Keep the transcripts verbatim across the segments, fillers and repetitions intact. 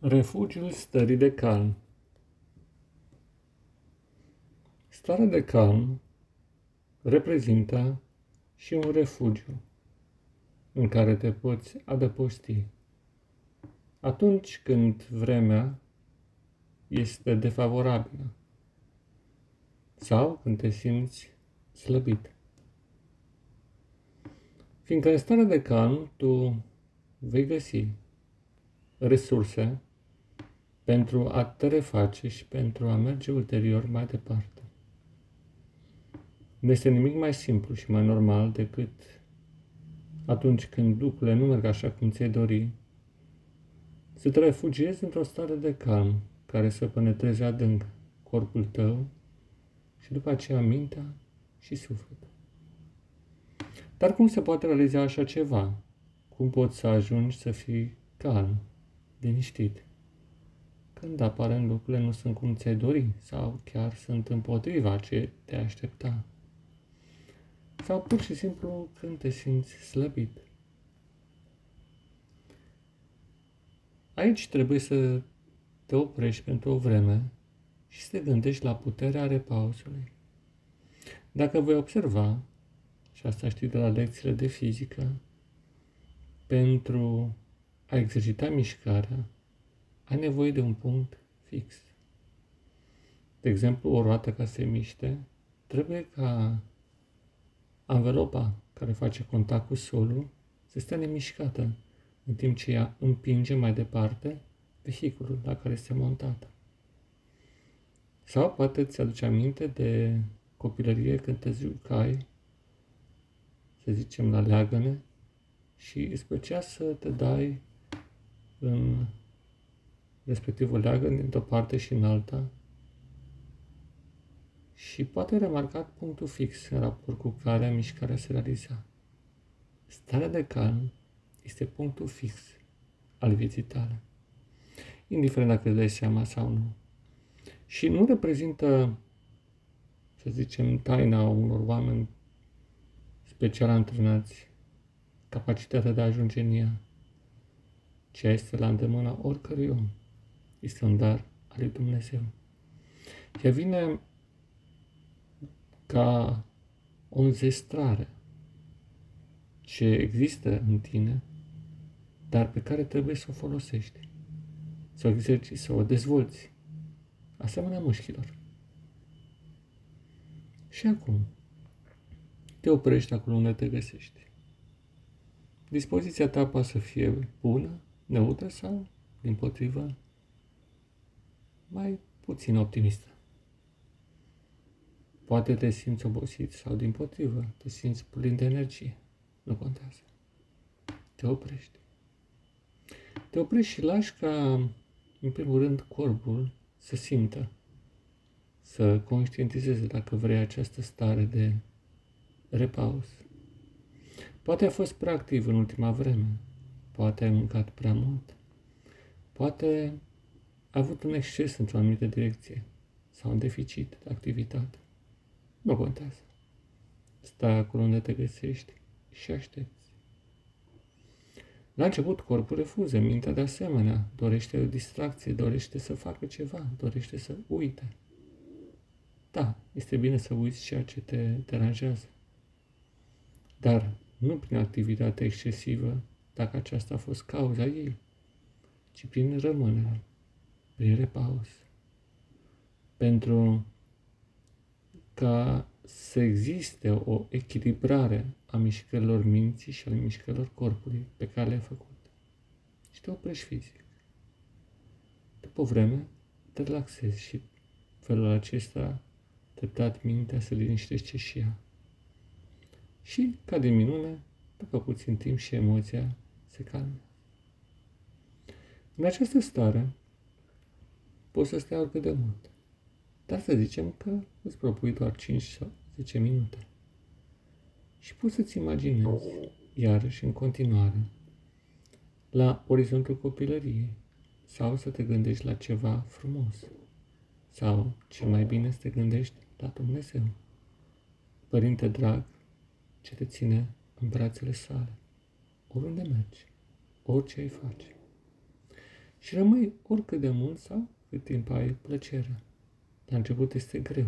Refugiul stării de calm. Starea de calm reprezintă și un refugiu în care te poți adăposti. Atunci când vremea este defavorabilă sau când te simți slăbit. Fiindcă în starea de calm tu vei găsi resurse pentru a te reface și pentru a merge ulterior mai departe. Nu este nimic mai simplu și mai normal decât atunci când lucrurile nu merg așa cum ți-ai dori, să te refugiezi într-o stare de calm care să penetreze adânc corpul tău și după aceea mintea și sufletul. Dar cum se poate realiza așa ceva? Cum poți să ajungi să fii calm, liniștit, când apare în lucrurile nu sunt cum ți-ai dori sau chiar sunt împotriva ce te aștepta? Sau pur și simplu când te simți slăbit. Aici trebuie să te oprești pentru o vreme și să te gândești la puterea repausului. Dacă vei observa, și asta știi de la lecțiile de fizică, pentru a exercita mișcarea, ai nevoie de un punct fix. De exemplu, o roată ca să se miște, trebuie ca anvelopa care face contact cu solul să stea nemișcată, în timp ce ea împinge mai departe vehiculul la care este montată. Sau poate îți aduci aminte de copilărie când te jucai, să zicem, la leagăne și îți plăcea să te dai în respectivul leagăn dintr-o parte și în alta. Și poate ai remarcat punctul fix în raport cu care mișcarea se realiza. Starea de calm este punctul fix al vieții tale, indiferent dacă îți dai seama sau nu. Și nu reprezintă, să zicem, taina unor oameni special antrenați, capacitatea de a ajunge în ea. Ceea este la îndemâna oricărui om. Este un dar al lui Dumnezeu. Ea vine ca o înzestrare ce există în tine, dar pe care trebuie să o folosești, să o exerci, să o dezvolți, asemenea mușchilor. Și acum, te oprești acolo unde te găsești. Dispoziția ta poate să fie bună, neutră sau, dimpotrivă, mai puțin optimistă. Poate te simți obosit sau, dimpotrivă, te simți plin de energie. Nu contează. Te oprești. Te oprești și lași ca, în primul rând, corpul să simtă, să conștientizeze, dacă vrei, această stare de repaus. Poate a fost prea activ în ultima vreme, poate ai mâncat prea mult, poate ai avut un exces într-o anumită direcție sau un deficit de activitate. Nu contează. Stai acolo unde te găsești și aștepți. La început, corpul refuză, mintea de asemenea, dorește o distracție, dorește să facă ceva, dorește să uite. Da, este bine să uiți ceea ce te deranjează, dar nu prin activitate excesivă, dacă aceasta a fost cauza ei, ci prin rămânere, prin repaus. Pentru ca să existe o echilibrare a mișcărilor minții și ale mișcărilor corpului pe care le-ai făcut. Și te oprești fizic. După o vreme, te relaxezi și felul acesta treptat mintea se liniștește și ea. Și, ca de minune, după puțin timp și emoția se calmează. În această stare poți să stai oricât de mult, dar să zicem că îți propui doar cinci sau zece minute. Și poți să-ți imaginezi, iarăși în continuare, la orizontul copilăriei, sau să te gândești la ceva frumos, sau, cel mai bine, să te gândești la Dumnezeu, Părinte drag, ce te ține în brațele sale, oriunde mergi, orice ai face. și rămâi oricât de mult sau cât timp ai plăcerea. La început este greu,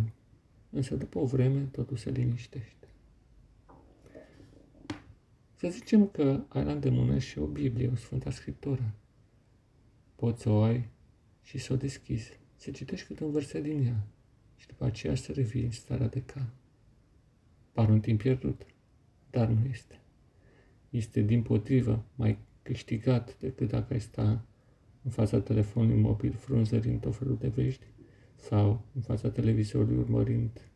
însă după o vreme totul se liniștește. Să zicem că ai la îndemână și o Biblie, o Sfânta Scriptură. Poți să o ai și să o deschizi, să citești câte un verset din ea și după aceea să revii în starea de calm. Pare un timp pierdut, dar nu este. Este dimpotrivă mai câștigat decât dacă ai sta în fața telefonului mobil frunzărind tot felul de vești sau în fața televizorului urmărind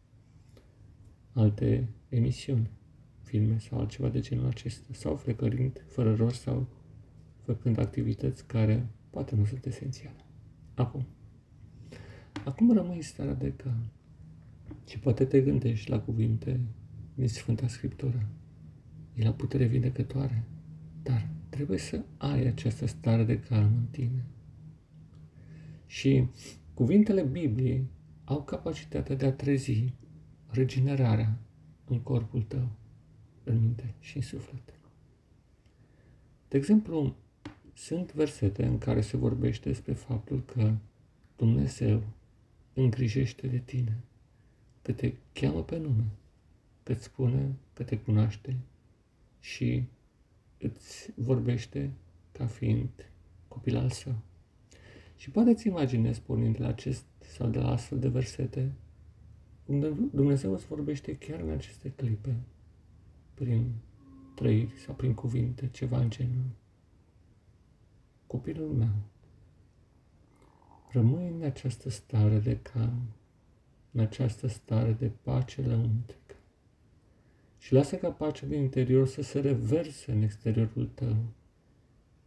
alte emisiuni, filme sau altceva de genul acesta, sau frecărind fără rost sau făcând activități care poate nu sunt esențiale. Acum. Acum rămâi în starea de calm și poate te gândești la cuvinte din Sfânta Scriptură. E la putere vindecătoare, dar trebuie să ai această stare de calm în tine. Și cuvintele Bibliei au capacitatea de a trezi regenerarea în corpul tău, în minte și în suflet. De exemplu, sunt versete în care se vorbește despre faptul că Dumnezeu îngrijește de tine, că te cheamă pe nume, că îți spune că te cunoaște și îți vorbește ca fiind copil al său. Și poate îți imaginezi, pornind de la acest sau de la astfel de versete, cum Dumnezeu îți vorbește chiar în aceste clipe, prin trăiri sau prin cuvinte, ceva în genul: copilul meu, rămâi în această stare de calm, în această stare de pace lăuntrică și lasă ca pacea din interior să se reverse în exteriorul tău.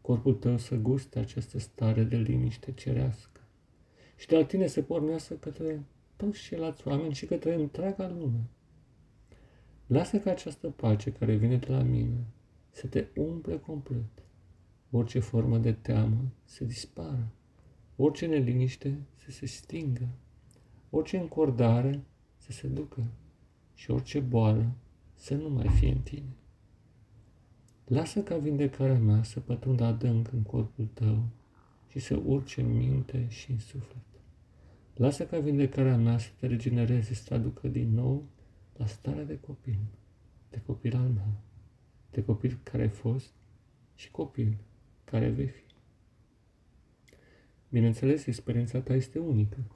Corpul tău să guste această stare de liniște cerească și de la tine se pornească către toți ceilalți oameni și către întreaga lume. Lasă ca această pace care vine de la mine să te umple complet. Orice formă de teamă să dispară, orice neliniște să se stingă, orice încordare să se ducă și orice boală să nu mai fie în tine. Lasă ca vindecarea mea să pătrundă adânc în corpul tău și să urce în minte și în suflet. Lasă ca vindecarea mea să te regenereze, să te aducă din nou la starea de copil, de copil al meu, de copil care ai fost și copil care vei fi. Bineînțeles, experiența ta este unică.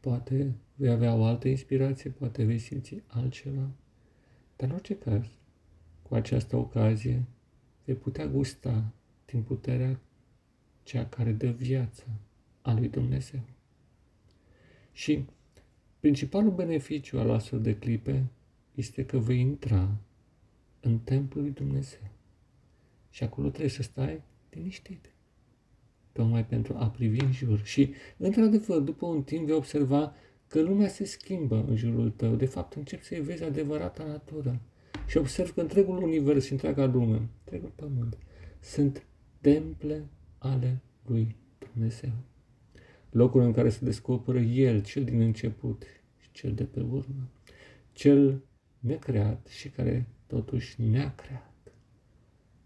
Poate vei avea o altă inspirație, poate vei simți altceva, dar în orice caz, cu această ocazie, vei putea gusta din puterea cea care dă viață a lui Dumnezeu. Și principalul beneficiu al astfel de clipe este că vei intra în templul lui Dumnezeu. Și acolo trebuie să stai liniștit, tocmai pentru a privi în jur. Și, într-adevăr, după un timp vei observa că lumea se schimbă în jurul tău. De fapt, începi să-i vezi adevărata natură. Și observ că întregul univers și întreaga lume, întregul pământ, sunt temple ale lui Dumnezeu. Locul în care se descoperă El, cel din început și cel de pe urmă, cel necreat și care totuși ne-a creat,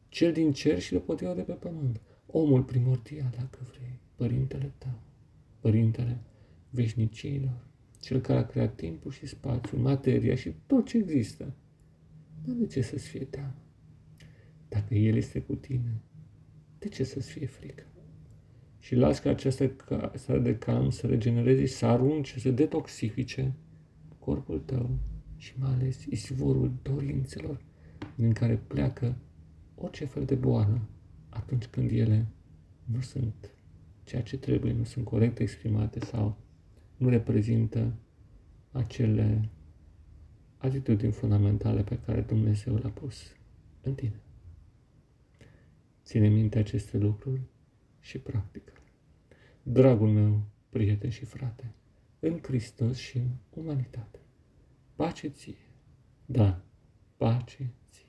cel din cer și deopotrivă de pe pământ, omul primordial, dacă vrei, părintele tău, părintele veșnicilor, cel care a creat timpul și spațiul, materia și tot ce există. Dar de ce să-ți fie teamă? Dacă El este cu tine, de ce să-ți fie frică? Și las ca această stare de calm să regenereze, să arunce, să detoxifice corpul tău și mai ales izvorul dorințelor din care pleacă orice fel de boală atunci când ele nu sunt ceea ce trebuie, nu sunt corect exprimate sau nu reprezintă acele atitudini fundamentale pe care Dumnezeu le-a pus în tine. Ține minte aceste lucruri și practică. Dragul meu, prieten și frate, în Hristos și în umanitate, pace ție, da, pace ție.